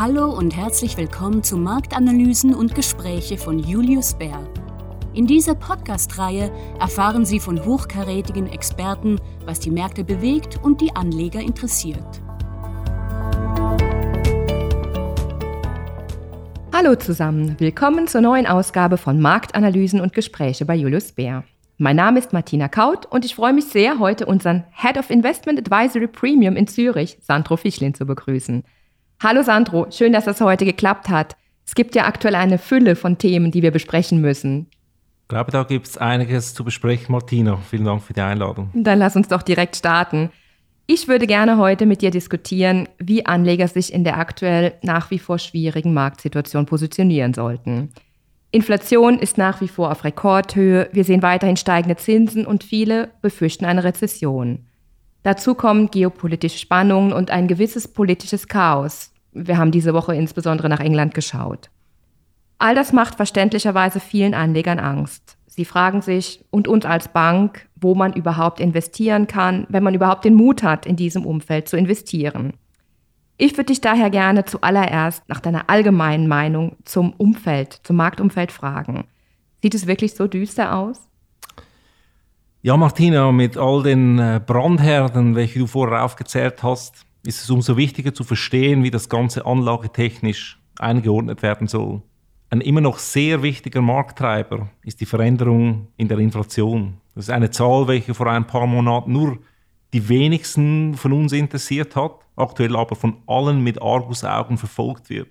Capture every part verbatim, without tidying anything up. Hallo und herzlich willkommen zu Marktanalysen und Gespräche von Julius Bär. In dieser Podcast-Reihe erfahren Sie von hochkarätigen Experten, was die Märkte bewegt und die Anleger interessiert. Hallo zusammen, willkommen zur neuen Ausgabe von Marktanalysen und Gespräche bei Julius Bär. Mein Name ist Martina Kauth und ich freue mich sehr, heute unseren Head of Investment Advisory Premium in Zürich, Sandro Fischlin, zu begrüßen. Hallo Sandro, schön, dass das heute geklappt hat. Es gibt ja aktuell eine Fülle von Themen, die wir besprechen müssen. Ich glaube, da gibt es einiges zu besprechen, Martina. Vielen Dank für die Einladung. Dann lass uns doch direkt starten. Ich würde gerne heute mit dir diskutieren, wie Anleger sich in der aktuell nach wie vor schwierigen Marktsituation positionieren sollten. Inflation ist nach wie vor auf Rekordhöhe, wir sehen weiterhin steigende Zinsen und viele befürchten eine Rezession. Dazu kommen geopolitische Spannungen und ein gewisses politisches Chaos. Wir haben diese Woche insbesondere nach England geschaut. All das macht verständlicherweise vielen Anlegern Angst. Sie fragen sich und uns als Bank, wo man überhaupt investieren kann, wenn man überhaupt den Mut hat, in diesem Umfeld zu investieren. Ich würde dich daher gerne zuallererst nach deiner allgemeinen Meinung zum Umfeld, zum Marktumfeld fragen. Sieht es wirklich so düster aus? Ja, Martina, mit all den Brandherden, welche du vorher aufgezählt hast, ist es umso wichtiger zu verstehen, wie das Ganze anlagetechnisch eingeordnet werden soll. Ein immer noch sehr wichtiger Markttreiber ist die Veränderung in der Inflation. Das ist eine Zahl, welche vor ein paar Monaten nur die wenigsten von uns interessiert hat, aktuell aber von allen mit Argusaugen verfolgt wird.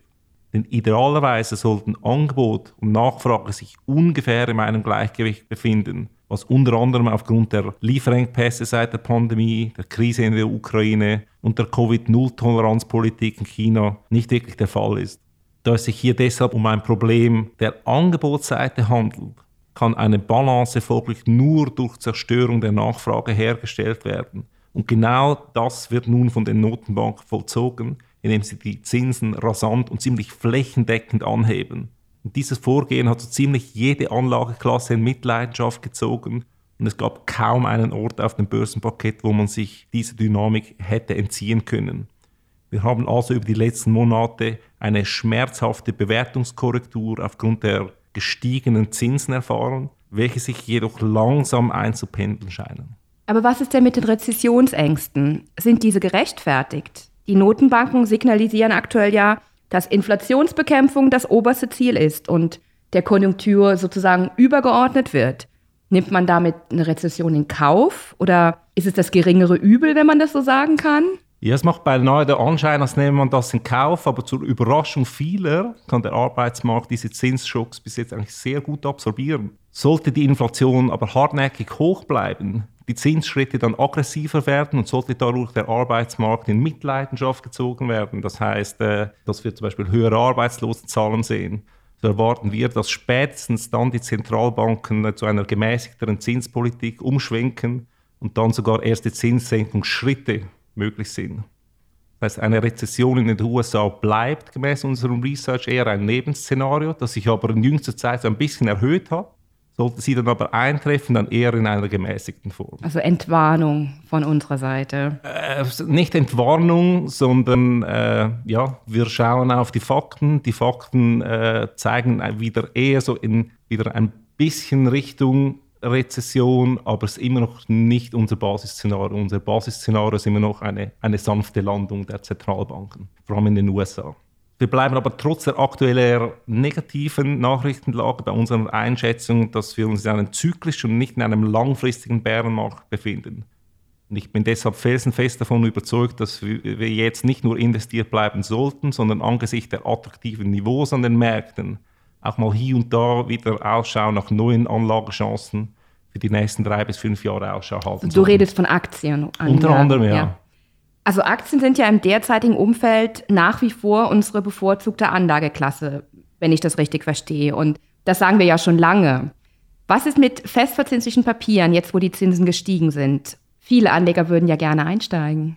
Denn idealerweise sollten Angebot und Nachfrage sich ungefähr in einem Gleichgewicht befinden, was unter anderem aufgrund der Lieferengpässe seit der Pandemie, der Krise in der Ukraine und der Covid-Null-Toleranz-Politik in China nicht wirklich der Fall ist. Da es sich hier deshalb um ein Problem der Angebotsseite handelt, kann eine Balance folglich nur durch Zerstörung der Nachfrage hergestellt werden. Und genau das wird nun von den Notenbanken vollzogen, indem sie die Zinsen rasant und ziemlich flächendeckend anheben. Und dieses Vorgehen hat so ziemlich jede Anlageklasse in Mitleidenschaft gezogen und es gab kaum einen Ort auf dem Börsenparkett, wo man sich dieser Dynamik hätte entziehen können. Wir haben also über die letzten Monate eine schmerzhafte Bewertungskorrektur aufgrund der gestiegenen Zinsen erfahren, welche sich jedoch langsam einzupendeln scheinen. Aber was ist denn mit den Rezessionsängsten? Sind diese gerechtfertigt? Die Notenbanken signalisieren aktuell ja, dass Inflationsbekämpfung das oberste Ziel ist und der Konjunktur sozusagen übergeordnet wird. Nimmt man damit eine Rezession in Kauf oder ist es das geringere Übel, wenn man das so sagen kann? Ja, es macht beinahe den Anschein, als nehme man das in Kauf, aber zur Überraschung vieler kann der Arbeitsmarkt diese Zinsschocks bis jetzt eigentlich sehr gut absorbieren. Sollte die Inflation aber hartnäckig hoch bleiben, die Zinsschritte dann aggressiver werden und sollte dadurch der Arbeitsmarkt in Mitleidenschaft gezogen werden, das heisst, dass wir zum Beispiel höhere Arbeitslosenzahlen sehen, so erwarten wir, dass spätestens dann die Zentralbanken zu einer gemäßigteren Zinspolitik umschwenken und dann sogar erste Zinssenkungsschritte möglich sind. Das heißt, eine Rezession in den U S A bleibt gemäß unserem Research eher ein Nebenszenario, das sich aber in jüngster Zeit so ein bisschen erhöht hat. Sollte sie dann aber eintreffen, dann eher in einer gemäßigten Form. Also Entwarnung von unserer Seite? Äh, nicht Entwarnung, sondern äh, ja, wir schauen auf die Fakten. Die Fakten äh, zeigen wieder eher so in wieder ein bisschen Richtung Rezession, aber es ist immer noch nicht unser Basisszenario. Unser Basisszenario ist immer noch eine, eine sanfte Landung der Zentralbanken, vor allem in den U S A. Wir bleiben aber trotz der aktuellen negativen Nachrichtenlage bei unserer Einschätzung, dass wir uns in einem zyklischen und nicht in einem langfristigen Bärenmarkt befinden. Und ich bin deshalb felsenfest davon überzeugt, dass wir jetzt nicht nur investiert bleiben sollten, sondern angesichts der attraktiven Niveaus an den Märkten auch mal hier und da wieder Ausschau nach neuen Anlagechancen für die nächsten drei bis fünf Jahre Ausschau halten. Du redest von Aktien. An Unter anderem, ja. ja. Also Aktien sind ja im derzeitigen Umfeld nach wie vor unsere bevorzugte Anlageklasse, wenn ich das richtig verstehe. Und das sagen wir ja schon lange. Was ist mit festverzinslichen Papieren, jetzt wo die Zinsen gestiegen sind? Viele Anleger würden ja gerne einsteigen.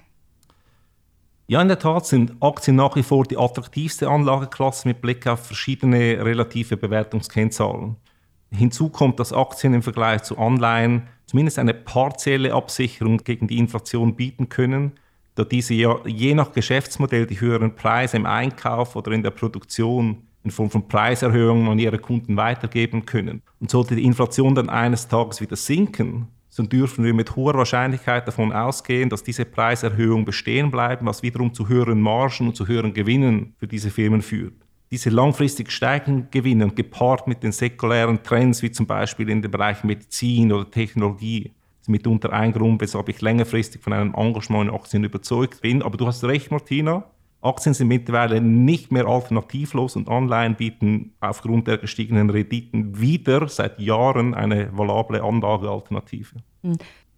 Ja, in der Tat sind Aktien nach wie vor die attraktivste Anlageklasse mit Blick auf verschiedene relative Bewertungskennzahlen. Hinzu kommt, dass Aktien im Vergleich zu Anleihen zumindest eine partielle Absicherung gegen die Inflation bieten können, da diese je nach Geschäftsmodell die höheren Preise im Einkauf oder in der Produktion in Form von Preiserhöhungen an ihre Kunden weitergeben können. Und sollte die Inflation dann eines Tages wieder sinken, so dürfen wir mit hoher Wahrscheinlichkeit davon ausgehen, dass diese Preiserhöhungen bestehen bleiben, was wiederum zu höheren Margen und zu höheren Gewinnen für diese Firmen führt. Diese langfristig steigenden Gewinne gepaart mit den säkulären Trends, wie zum Beispiel in dem Bereich Medizin oder Technologie, ist mitunter ein Grund, weshalb ich längerfristig von einem Engagement in Aktien überzeugt bin. Aber du hast recht, Martina. Aktien sind mittlerweile nicht mehr alternativlos und Anleihen bieten aufgrund der gestiegenen Renditen wieder seit Jahren eine valable Anlagealternative.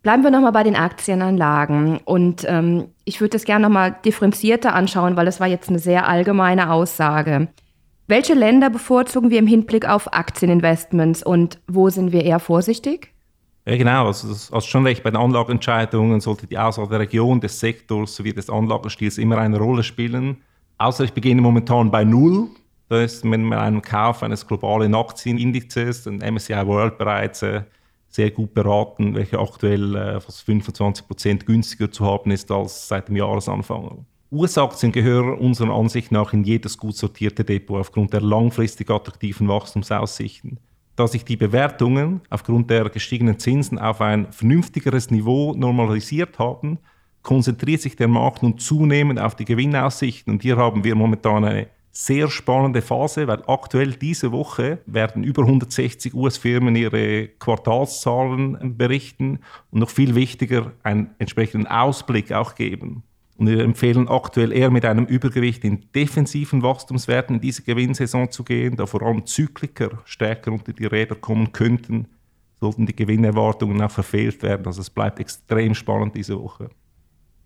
Bleiben wir nochmal bei den Aktienanlagen und ähm, ich würde das gerne nochmal differenzierter anschauen, weil das war jetzt eine sehr allgemeine Aussage. Welche Länder bevorzugen wir im Hinblick auf Aktieninvestments und wo sind wir eher vorsichtig? Ja, genau, also das hast schon recht, bei den Anlageentscheidungen sollte die Auswahl der Region, des Sektors sowie des Anlagenstils immer eine Rolle spielen. Außer ich beginne momentan bei Null. Da ist mit einem Kauf eines globalen Aktienindizes, den M S C I World, bereits äh, sehr gut beraten, welcher aktuell äh, fast fünfundzwanzig Prozent günstiger zu haben ist als seit dem Jahresanfang. U S-Aktien gehören unserer Ansicht nach in jedes gut sortierte Depot aufgrund der langfristig attraktiven Wachstumsaussichten. Da sich die Bewertungen aufgrund der gestiegenen Zinsen auf ein vernünftigeres Niveau normalisiert haben, konzentriert sich der Markt nun zunehmend auf die Gewinnaussichten. Und hier haben wir momentan eine sehr spannende Phase, weil aktuell diese Woche werden über hundertsechzig U S-Firmen ihre Quartalszahlen berichten und noch viel wichtiger einen entsprechenden Ausblick auch geben. Und wir empfehlen aktuell eher mit einem Übergewicht in defensiven Wachstumswerten in diese Gewinnsaison zu gehen, da vor allem Zykliker stärker unter die Räder kommen könnten, sollten die Gewinnerwartungen auch verfehlt werden. Also es bleibt extrem spannend diese Woche.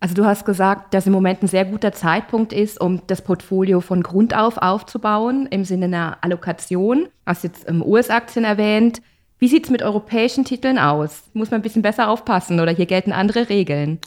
Also du hast gesagt, dass im Moment ein sehr guter Zeitpunkt ist, um das Portfolio von Grund auf aufzubauen, im Sinne einer Allokation. Du hast jetzt U S-Aktien erwähnt. Wie sieht es mit europäischen Titeln aus? Muss man ein bisschen besser aufpassen oder hier gelten andere Regeln?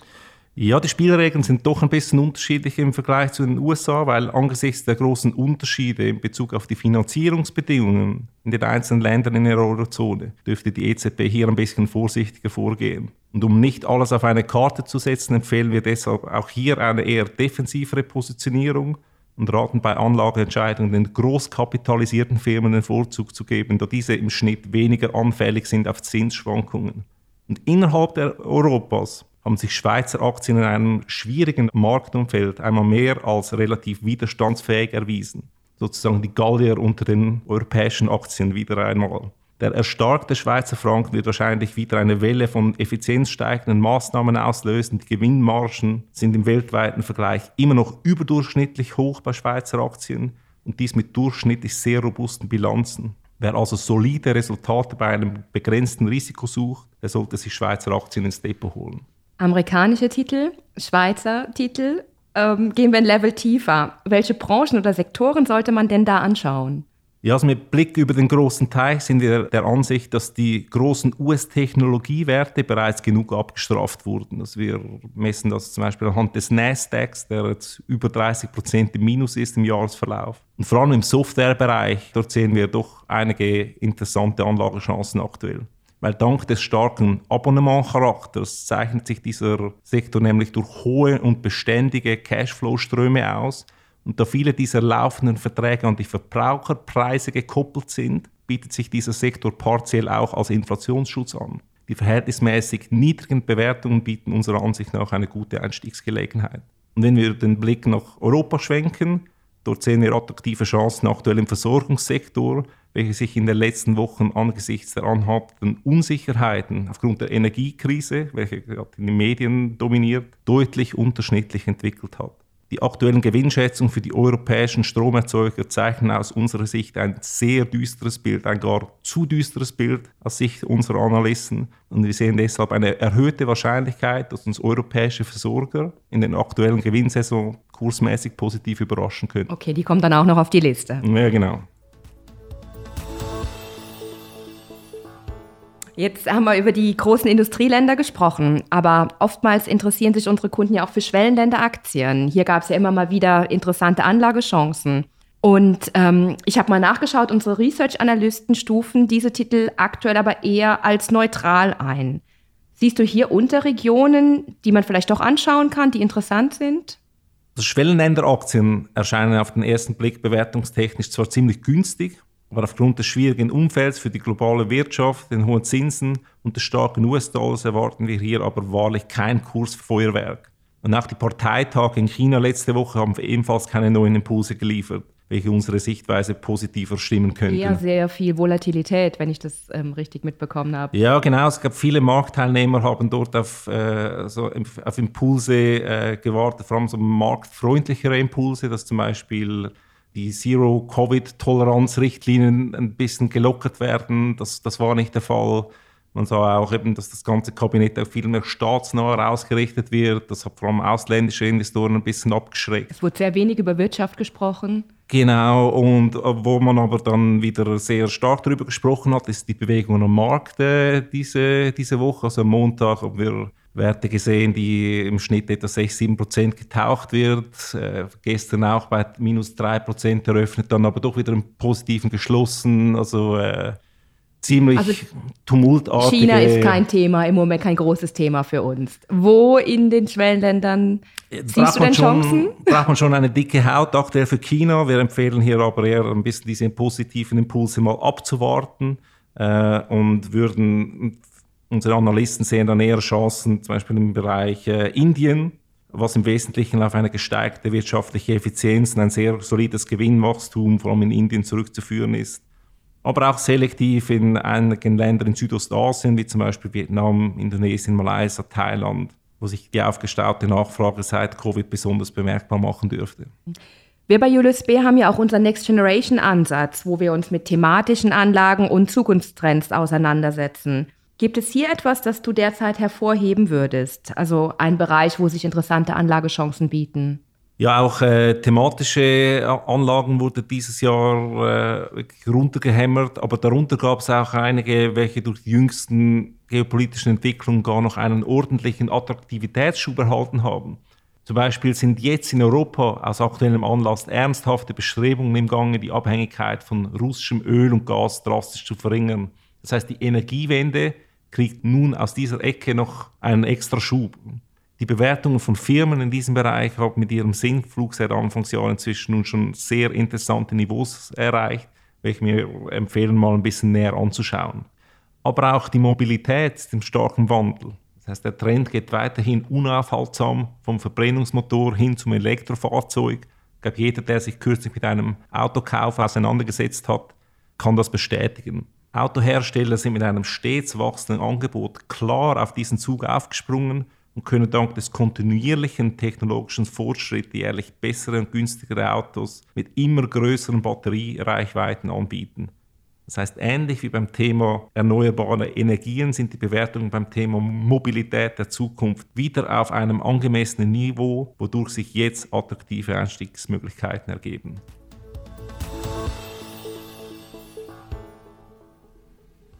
Ja, die Spielregeln sind doch ein bisschen unterschiedlich im Vergleich zu den U S A, weil angesichts der großen Unterschiede in Bezug auf die Finanzierungsbedingungen in den einzelnen Ländern in der Eurozone dürfte die E Z B hier ein bisschen vorsichtiger vorgehen. Und um nicht alles auf eine Karte zu setzen, empfehlen wir deshalb auch hier eine eher defensivere Positionierung und raten bei Anlageentscheidungen den großkapitalisierten Firmen den Vorzug zu geben, da diese im Schnitt weniger anfällig sind auf Zinsschwankungen. Und innerhalb der Europas haben sich Schweizer Aktien in einem schwierigen Marktumfeld einmal mehr als relativ widerstandsfähig erwiesen. Sozusagen die Gallier unter den europäischen Aktien wieder einmal. Der erstarkte Schweizer Franken wird wahrscheinlich wieder eine Welle von effizienzsteigenden Maßnahmen auslösen. Die Gewinnmargen sind im weltweiten Vergleich immer noch überdurchschnittlich hoch bei Schweizer Aktien und dies mit durchschnittlich sehr robusten Bilanzen. Wer also solide Resultate bei einem begrenzten Risiko sucht, der sollte sich Schweizer Aktien ins Depot holen. Amerikanische Titel, Schweizer Titel, ähm, gehen wir ein Level tiefer. Welche Branchen oder Sektoren sollte man denn da anschauen? Ja, also mit Blick über den großen Teich sind wir der Ansicht, dass die großen U S-Technologiewerte bereits genug abgestraft wurden. Also wir messen das zum Beispiel anhand des Nasdaqs, der jetzt über dreißig Prozent im Minus ist im Jahresverlauf. Und vor allem im Softwarebereich, dort sehen wir doch einige interessante Anlagechancen aktuell. Weil dank des starken Abonnementcharakters zeichnet sich dieser Sektor nämlich durch hohe und beständige Cashflow-Ströme aus. Und da viele dieser laufenden Verträge an die Verbraucherpreise gekoppelt sind, bietet sich dieser Sektor partiell auch als Inflationsschutz an. Die verhältnismäßig niedrigen Bewertungen bieten unserer Ansicht nach eine gute Einstiegsgelegenheit. Und wenn wir den Blick nach Europa schwenken, dort sehen wir attraktive Chancen aktuell im Versorgungssektor, welche sich in den letzten Wochen angesichts der anhaltenden Unsicherheiten aufgrund der Energiekrise, welche gerade in den Medien dominiert, deutlich unterschiedlich entwickelt hat. Die aktuellen Gewinnschätzungen für die europäischen Stromerzeuger zeichnen aus unserer Sicht ein sehr düsteres Bild, ein gar zu düsteres Bild aus Sicht unserer Analysten. Und wir sehen deshalb eine erhöhte Wahrscheinlichkeit, dass uns europäische Versorger in den aktuellen Gewinnsaison kursmäßig positiv überraschen können. Okay, die kommen dann auch noch auf die Liste. Ja, genau. Jetzt haben wir über die großen Industrieländer gesprochen, aber oftmals interessieren sich unsere Kunden ja auch für Schwellenländeraktien. Hier gab es ja immer mal wieder interessante Anlagechancen. Und ähm, ich habe mal nachgeschaut, unsere Research-Analysten stufen diese Titel aktuell aber eher als neutral ein. Siehst du hier Unterregionen, die man vielleicht doch anschauen kann, die interessant sind? Also Schwellenländeraktien erscheinen auf den ersten Blick bewertungstechnisch zwar ziemlich günstig, aber aufgrund des schwierigen Umfelds für die globale Wirtschaft, den hohen Zinsen und des starken U S-Dollars erwarten wir hier aber wahrlich kein Kursfeuerwerk. Und auch die Parteitage in China letzte Woche haben ebenfalls keine neuen Impulse geliefert, welche unsere Sichtweise positiver stimmen könnten. Ja, sehr viel Volatilität, wenn ich das ähm, richtig mitbekommen habe. Ja, genau. Es gab viele Marktteilnehmer, haben dort auf, äh, so, auf Impulse äh, gewartet, vor allem so marktfreundlichere Impulse, dass zum Beispiel die Zero-Covid-Toleranz-Richtlinien ein bisschen gelockert werden. Das, das war nicht der Fall. Man sah auch eben, dass das ganze Kabinett auch viel mehr staatsnah ausgerichtet wird. Das hat vor allem ausländische Investoren ein bisschen abgeschreckt. Es wurde sehr wenig über Wirtschaft gesprochen. Genau, und wo man aber dann wieder sehr stark darüber gesprochen hat, ist die Bewegung am Markt äh, diese, diese Woche. Also am Montag haben wir Werte gesehen, die im Schnitt etwa sechs bis sieben Prozent getaucht wird. Äh, gestern auch bei minus drei Prozent eröffnet, dann aber doch wieder im Positiven geschlossen. Also äh, ziemlich also, tumultartige... China ist kein Thema im Moment, kein großes Thema für uns. Wo in den Schwellenländern siehst braucht du denn schon, Chancen? Braucht man schon eine dicke Haut, auch der für China. Wir empfehlen hier aber eher ein bisschen diese positiven Impulse mal abzuwarten äh, und würden, unsere Analysten sehen dann eher Chancen, zum Beispiel im Bereich äh, Indien, was im Wesentlichen auf eine gesteigerte wirtschaftliche Effizienz und ein sehr solides Gewinnwachstum, vor allem in Indien, zurückzuführen ist. Aber auch selektiv in einigen Ländern in Südostasien, wie zum Beispiel Vietnam, Indonesien, Malaysia, Thailand, wo sich die aufgestaute Nachfrage seit Covid besonders bemerkbar machen dürfte. Wir bei Julius Bär haben ja auch unseren Next-Generation-Ansatz, wo wir uns mit thematischen Anlagen und Zukunftstrends auseinandersetzen. Gibt es hier etwas, das du derzeit hervorheben würdest? Also ein Bereich, wo sich interessante Anlagechancen bieten? Ja, auch äh, thematische Anlagen wurden dieses Jahr äh, runtergehämmert, aber darunter gab es auch einige, welche durch die jüngsten geopolitischen Entwicklungen gar noch einen ordentlichen Attraktivitätsschub erhalten haben. Zum Beispiel sind jetzt in Europa aus aktuellem Anlass ernsthafte Bestrebungen im Gange, die Abhängigkeit von russischem Öl und Gas drastisch zu verringern. Das heißt, die Energiewende kriegt nun aus dieser Ecke noch einen extra Schub. Die Bewertungen von Firmen in diesem Bereich haben mit ihrem Sinkflug seit Anfangsjahr inzwischen nun schon sehr interessante Niveaus erreicht, welche wir empfehlen, mal ein bisschen näher anzuschauen. Aber auch die Mobilität ist im starken Wandel. Das heißt, der Trend geht weiterhin unaufhaltsam vom Verbrennungsmotor hin zum Elektrofahrzeug. Ich glaube, jeder, der sich kürzlich mit einem Autokauf auseinandergesetzt hat, kann das bestätigen. Autohersteller sind mit einem stets wachsenden Angebot klar auf diesen Zug aufgesprungen und können dank des kontinuierlichen technologischen Fortschritts jährlich bessere und günstigere Autos mit immer größeren Batteriereichweiten anbieten. Das heißt, ähnlich wie beim Thema erneuerbare Energien sind die Bewertungen beim Thema Mobilität der Zukunft wieder auf einem angemessenen Niveau, wodurch sich jetzt attraktive Einstiegsmöglichkeiten ergeben.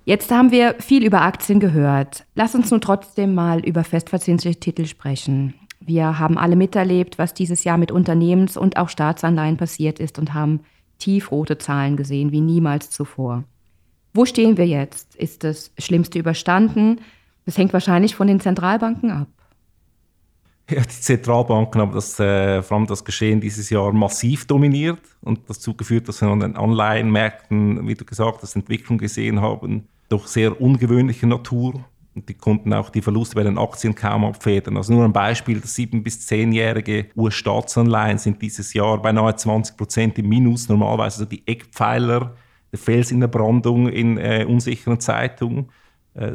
Jetzt haben wir viel über Aktien gehört. Lass uns nun trotzdem mal über festverzinsliche Titel sprechen. Wir haben alle miterlebt, was dieses Jahr mit Unternehmens- und auch Staatsanleihen passiert ist und haben tiefrote Zahlen gesehen wie niemals zuvor. Wo stehen wir jetzt? Ist das Schlimmste überstanden? Das hängt wahrscheinlich von den Zentralbanken ab. Ja, die Zentralbanken haben das, äh, vor allem das Geschehen dieses Jahr massiv dominiert und dazu geführt, dass wir an den Anleihenmärkten, wie du gesagt hast, Entwicklung gesehen haben, doch sehr ungewöhnlicher Natur. Und die konnten auch die Verluste bei den Aktien kaum abfedern. Also nur ein Beispiel, das sieben- bis zehnjährige U S-Staatsanleihen sind dieses Jahr bei nahe zwanzig Prozent im Minus. Normalerweise also die Eckpfeiler, der Fels in der Brandung in äh, unsicheren Zeitungen.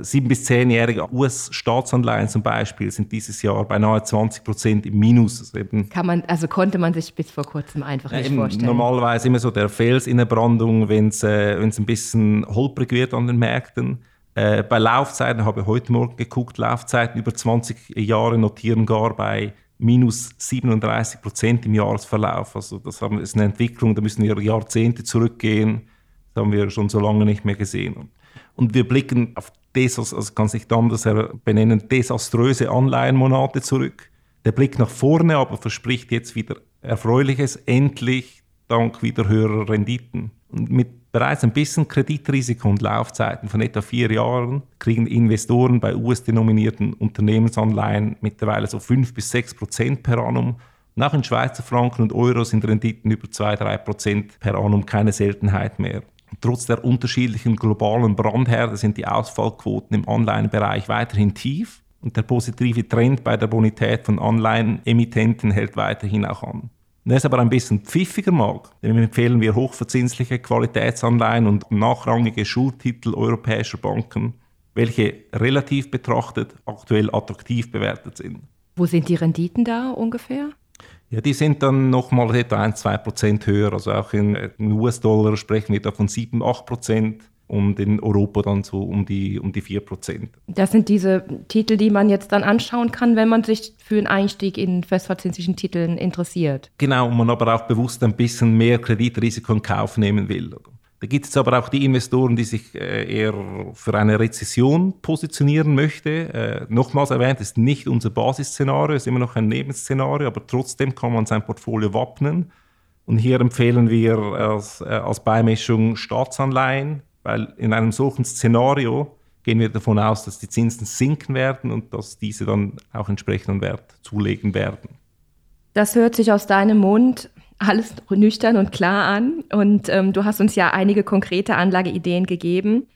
sieben- bis zehnjährige U S-Staatsanleihen zum Beispiel sind dieses Jahr bei nahe zwanzig Prozent im Minus. Also, eben Kann man, also konnte man sich bis vor kurzem einfach nicht ähm, vorstellen. Normalerweise immer so der Fels in der Brandung, wenn es äh, ein bisschen holprig wird an den Märkten. Äh, bei Laufzeiten, habe ich heute Morgen geguckt, Laufzeiten über zwanzig Jahre notieren gar bei minus siebenunddreißig Prozent im Jahresverlauf. Also das ist eine Entwicklung, da müssen wir Jahrzehnte zurückgehen. Das haben wir schon so lange nicht mehr gesehen. Und wir blicken auf desas- also kann sich dann das benennen, desaströse Anleihenmonate zurück. Der Blick nach vorne aber verspricht jetzt wieder Erfreuliches, endlich dank wieder höherer Renditen. Und mit Bereits ein bisschen Kreditrisiko und Laufzeiten von etwa vier Jahren kriegen Investoren bei U S-denominierten Unternehmensanleihen mittlerweile so fünf bis sechs Prozent per annum. Nach den Schweizer Franken und Euro sind Renditen über zwei bis drei Prozent per annum keine Seltenheit mehr. Trotz der unterschiedlichen globalen Brandherde sind die Ausfallquoten im Anleihenbereich weiterhin tief und der positive Trend bei der Bonität von Anleihenemittenten hält weiterhin auch an. Wer es aber ein bisschen pfiffiger mag, dem empfehlen wir hochverzinsliche Qualitätsanleihen und nachrangige Schuldtitel europäischer Banken, welche relativ betrachtet aktuell attraktiv bewertet sind. Wo sind die Renditen da ungefähr? Ja, die sind dann nochmal etwa ein bis zwei Prozent höher. Also auch in U S-Dollar sprechen wir da von sieben bis acht Prozent und in Europa dann so um die, um die vier Prozent. Das sind diese Titel, die man jetzt dann anschauen kann, wenn man sich für einen Einstieg in festverzinslichen Titeln interessiert. Genau, und man aber auch bewusst ein bisschen mehr Kreditrisiko in Kauf nehmen will. Da gibt es aber auch die Investoren, die sich eher für eine Rezession positionieren möchten. Äh, nochmals erwähnt, es ist nicht unser Basisszenario, es ist immer noch ein Nebenszenario, aber trotzdem kann man sein Portfolio wappnen. Und hier empfehlen wir als, äh, als Beimischung Staatsanleihen, weil in einem solchen Szenario gehen wir davon aus, dass die Zinsen sinken werden und dass diese dann auch entsprechenden Wert zulegen werden. Das hört sich aus deinem Mund alles nüchtern und klar an und ähm, du hast uns ja einige konkrete Anlageideen gegeben.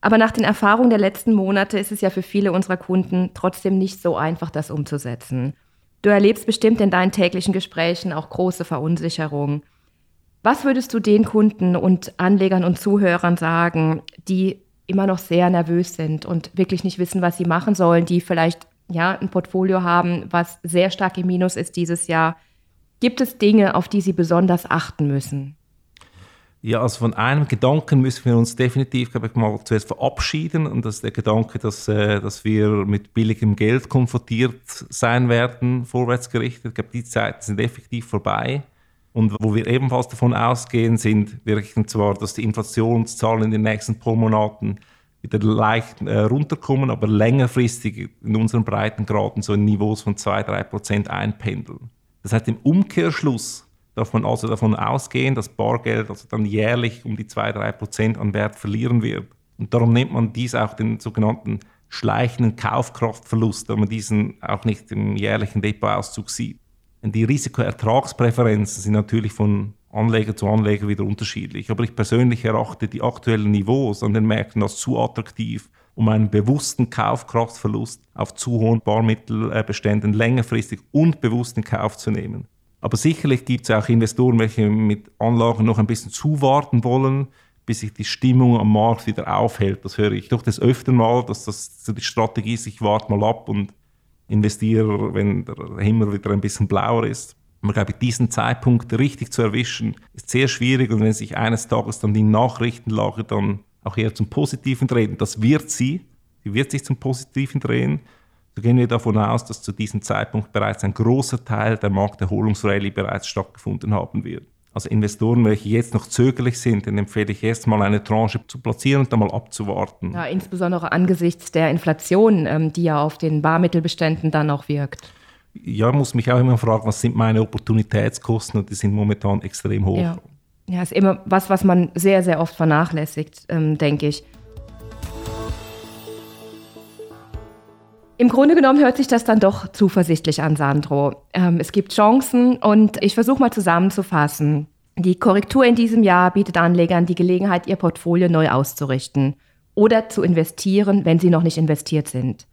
Aber nach den Erfahrungen der letzten Monate ist es ja für viele unserer Kunden trotzdem nicht so einfach, das umzusetzen. Du erlebst bestimmt in deinen täglichen Gesprächen auch große Verunsicherung. Was würdest du den Kunden und Anlegern und Zuhörern sagen, die immer noch sehr nervös sind und wirklich nicht wissen, was sie machen sollen, die vielleicht ja, ein Portfolio haben, was sehr stark im Minus ist dieses Jahr? Gibt es Dinge, auf die Sie besonders achten müssen? Ja, also von einem Gedanken müssen wir uns definitiv, glaube ich, mal zuerst verabschieden. Und das ist der Gedanke, dass, äh, dass wir mit billigem Geld konfrontiert sein werden, vorwärtsgerichtet. Ich glaube, die Zeiten sind effektiv vorbei. Und wo wir ebenfalls davon ausgehen, sind wir rechnen zwar, dass die Inflationszahlen in den nächsten paar Monaten wieder leicht äh, runterkommen, aber längerfristig in unseren Breitengraden so in Niveaus von zwei bis drei Prozent einpendeln. Das heißt, im Umkehrschluss darf man also davon ausgehen, dass Bargeld also dann jährlich um die zwei bis drei Prozent an Wert verlieren wird. Und darum nennt man dies auch den sogenannten schleichenden Kaufkraftverlust, da man diesen auch nicht im jährlichen Depotauszug sieht. Und die Risikoertragspräferenzen sind natürlich von Anleger zu Anleger wieder unterschiedlich. Aber ich persönlich erachte die aktuellen Niveaus an den Märkten als zu attraktiv, um einen bewussten Kaufkraftverlust auf zu hohen Barmittelbeständen längerfristig und bewusst in Kauf zu nehmen. Aber sicherlich gibt es auch Investoren, welche mit Anlagen noch ein bisschen zuwarten wollen, bis sich die Stimmung am Markt wieder aufhält. Das höre ich doch des Öfteren mal, dass das die Strategie ist, ich warte mal ab und investiere, wenn der Himmel wieder ein bisschen blauer ist. Aber glaube ich, diesen Zeitpunkt richtig zu erwischen, ist sehr schwierig. Und wenn sich eines Tages dann die Nachrichtenlage dann auch eher zum Positiven drehen, das wird sie, sie wird sich zum Positiven drehen, so gehen wir davon aus, dass zu diesem Zeitpunkt bereits ein großer Teil der Markterholungsrallye bereits stattgefunden haben wird. Also Investoren, welche jetzt noch zögerlich sind, denen empfehle ich erst mal eine Tranche zu platzieren und dann mal abzuwarten. Ja, insbesondere angesichts der Inflation, die ja auf den Barmittelbeständen dann auch wirkt. Ja, ich muss mich auch immer fragen, was sind meine Opportunitätskosten, und die sind momentan extrem hoch. Ja. Ja, ist immer was, was man sehr, sehr oft vernachlässigt, ähm, denke ich. Im Grunde genommen hört sich das dann doch zuversichtlich an, Sandro. Ähm, es gibt Chancen und ich versuche mal zusammenzufassen. Die Korrektur in diesem Jahr bietet Anlegern die Gelegenheit, ihr Portfolio neu auszurichten oder zu investieren, wenn sie noch nicht investiert sind.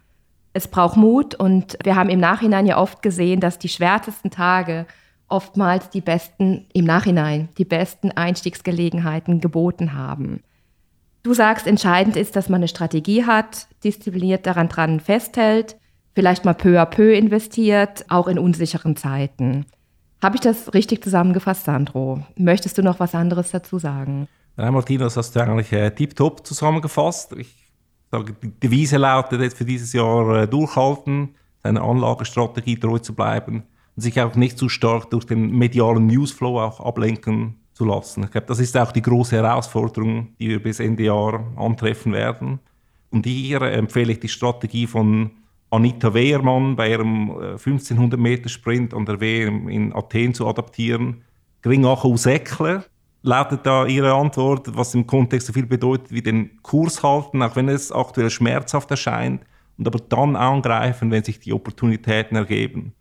Es braucht Mut und wir haben im Nachhinein ja oft gesehen, dass die schwärzesten Tage oftmals die besten, im Nachhinein, die besten Einstiegsgelegenheiten geboten haben. Du sagst, entscheidend ist, dass man eine Strategie hat, diszipliniert daran dran festhält, vielleicht mal peu à peu investiert, auch in unsicheren Zeiten. Habe ich das richtig zusammengefasst, Sandro? Möchtest du noch was anderes dazu sagen? Nein, Martina, das hast du eigentlich äh, tiptop zusammengefasst. Ich sage, die Devise lautet jetzt für dieses Jahr äh, durchhalten, seiner Anlagestrategie treu zu bleiben. Und sich auch nicht zu stark durch den medialen Newsflow auch ablenken zu lassen. Ich glaube, das ist auch die große Herausforderung, die wir bis Ende Jahr antreffen werden. Und hier empfehle ich die Strategie von Anita Wehrmann bei ihrem fünfzehnhundert Meter Sprint an der W M in Athen zu adaptieren. Gring-Acho-Säckle lautet da Ihre Antwort, was im Kontext so viel bedeutet wie den Kurs halten, auch wenn es aktuell schmerzhaft erscheint, und aber dann angreifen, wenn sich die Opportunitäten ergeben.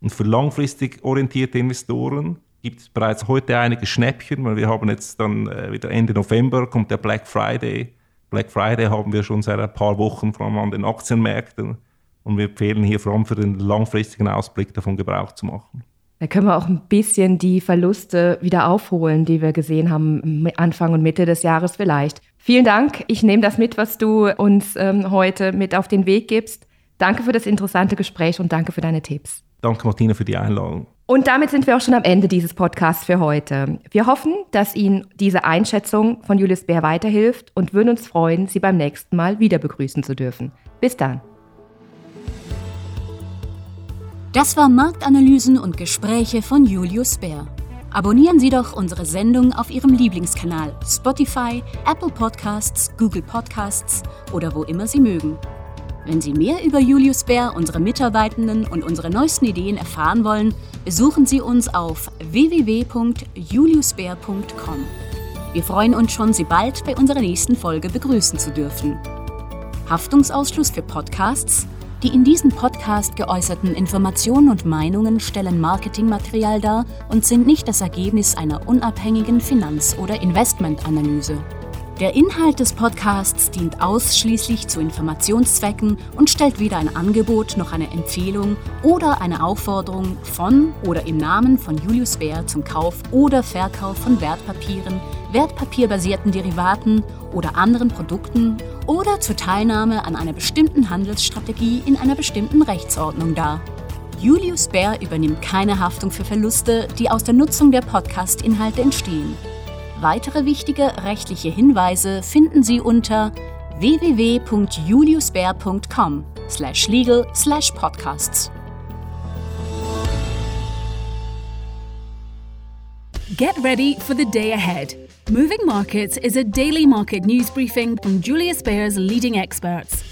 Und für langfristig orientierte Investoren gibt es bereits heute einige Schnäppchen, weil wir haben jetzt dann äh, wieder Ende November kommt der Black Friday. Black Friday haben wir schon seit ein paar Wochen vor allem an den Aktienmärkten, und wir empfehlen hier vor allem für den langfristigen Ausblick davon Gebrauch zu machen. Da können wir auch ein bisschen die Verluste wieder aufholen, die wir gesehen haben Anfang und Mitte des Jahres vielleicht. Vielen Dank. Ich nehme das mit, was du uns ähm, heute mit auf den Weg gibst. Danke für das interessante Gespräch und danke für deine Tipps. Danke, Martina, für die Einladung. Und damit sind wir auch schon am Ende dieses Podcasts für heute. Wir hoffen, dass Ihnen diese Einschätzung von Julius Bär weiterhilft und würden uns freuen, Sie beim nächsten Mal wieder begrüßen zu dürfen. Bis dann. Das war Marktanalysen und Gespräche von Julius Bär. Abonnieren Sie doch unsere Sendung auf Ihrem Lieblingskanal Spotify, Apple Podcasts, Google Podcasts oder wo immer Sie mögen. Wenn Sie mehr über Julius Bär, unsere Mitarbeitenden und unsere neuesten Ideen erfahren wollen, besuchen Sie uns auf w w w punkt julius bär punkt com. Wir freuen uns schon, Sie bald bei unserer nächsten Folge begrüßen zu dürfen. Haftungsausschluss für Podcasts. Die in diesem Podcast geäußerten Informationen und Meinungen stellen Marketingmaterial dar und sind nicht das Ergebnis einer unabhängigen Finanz- oder Investmentanalyse. Der Inhalt des Podcasts dient ausschließlich zu Informationszwecken und stellt weder ein Angebot noch eine Empfehlung oder eine Aufforderung von oder im Namen von Julius Bär zum Kauf oder Verkauf von Wertpapieren, wertpapierbasierten Derivaten oder anderen Produkten oder zur Teilnahme an einer bestimmten Handelsstrategie in einer bestimmten Rechtsordnung dar. Julius Bär übernimmt keine Haftung für Verluste, die aus der Nutzung der Podcast-Inhalte entstehen. Weitere wichtige rechtliche Hinweise finden Sie unter w w w punkt julius bär punkt com slash legal slash podcasts. Get ready for the day ahead. Moving Markets is a daily market news briefing from Julius Bär's leading experts.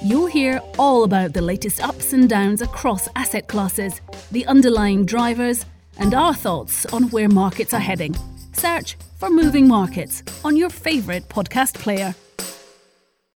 You'll hear all about the latest ups and downs across asset classes, the underlying drivers, and our thoughts on where markets are heading. Search for Moving Markets on your favorite podcast player.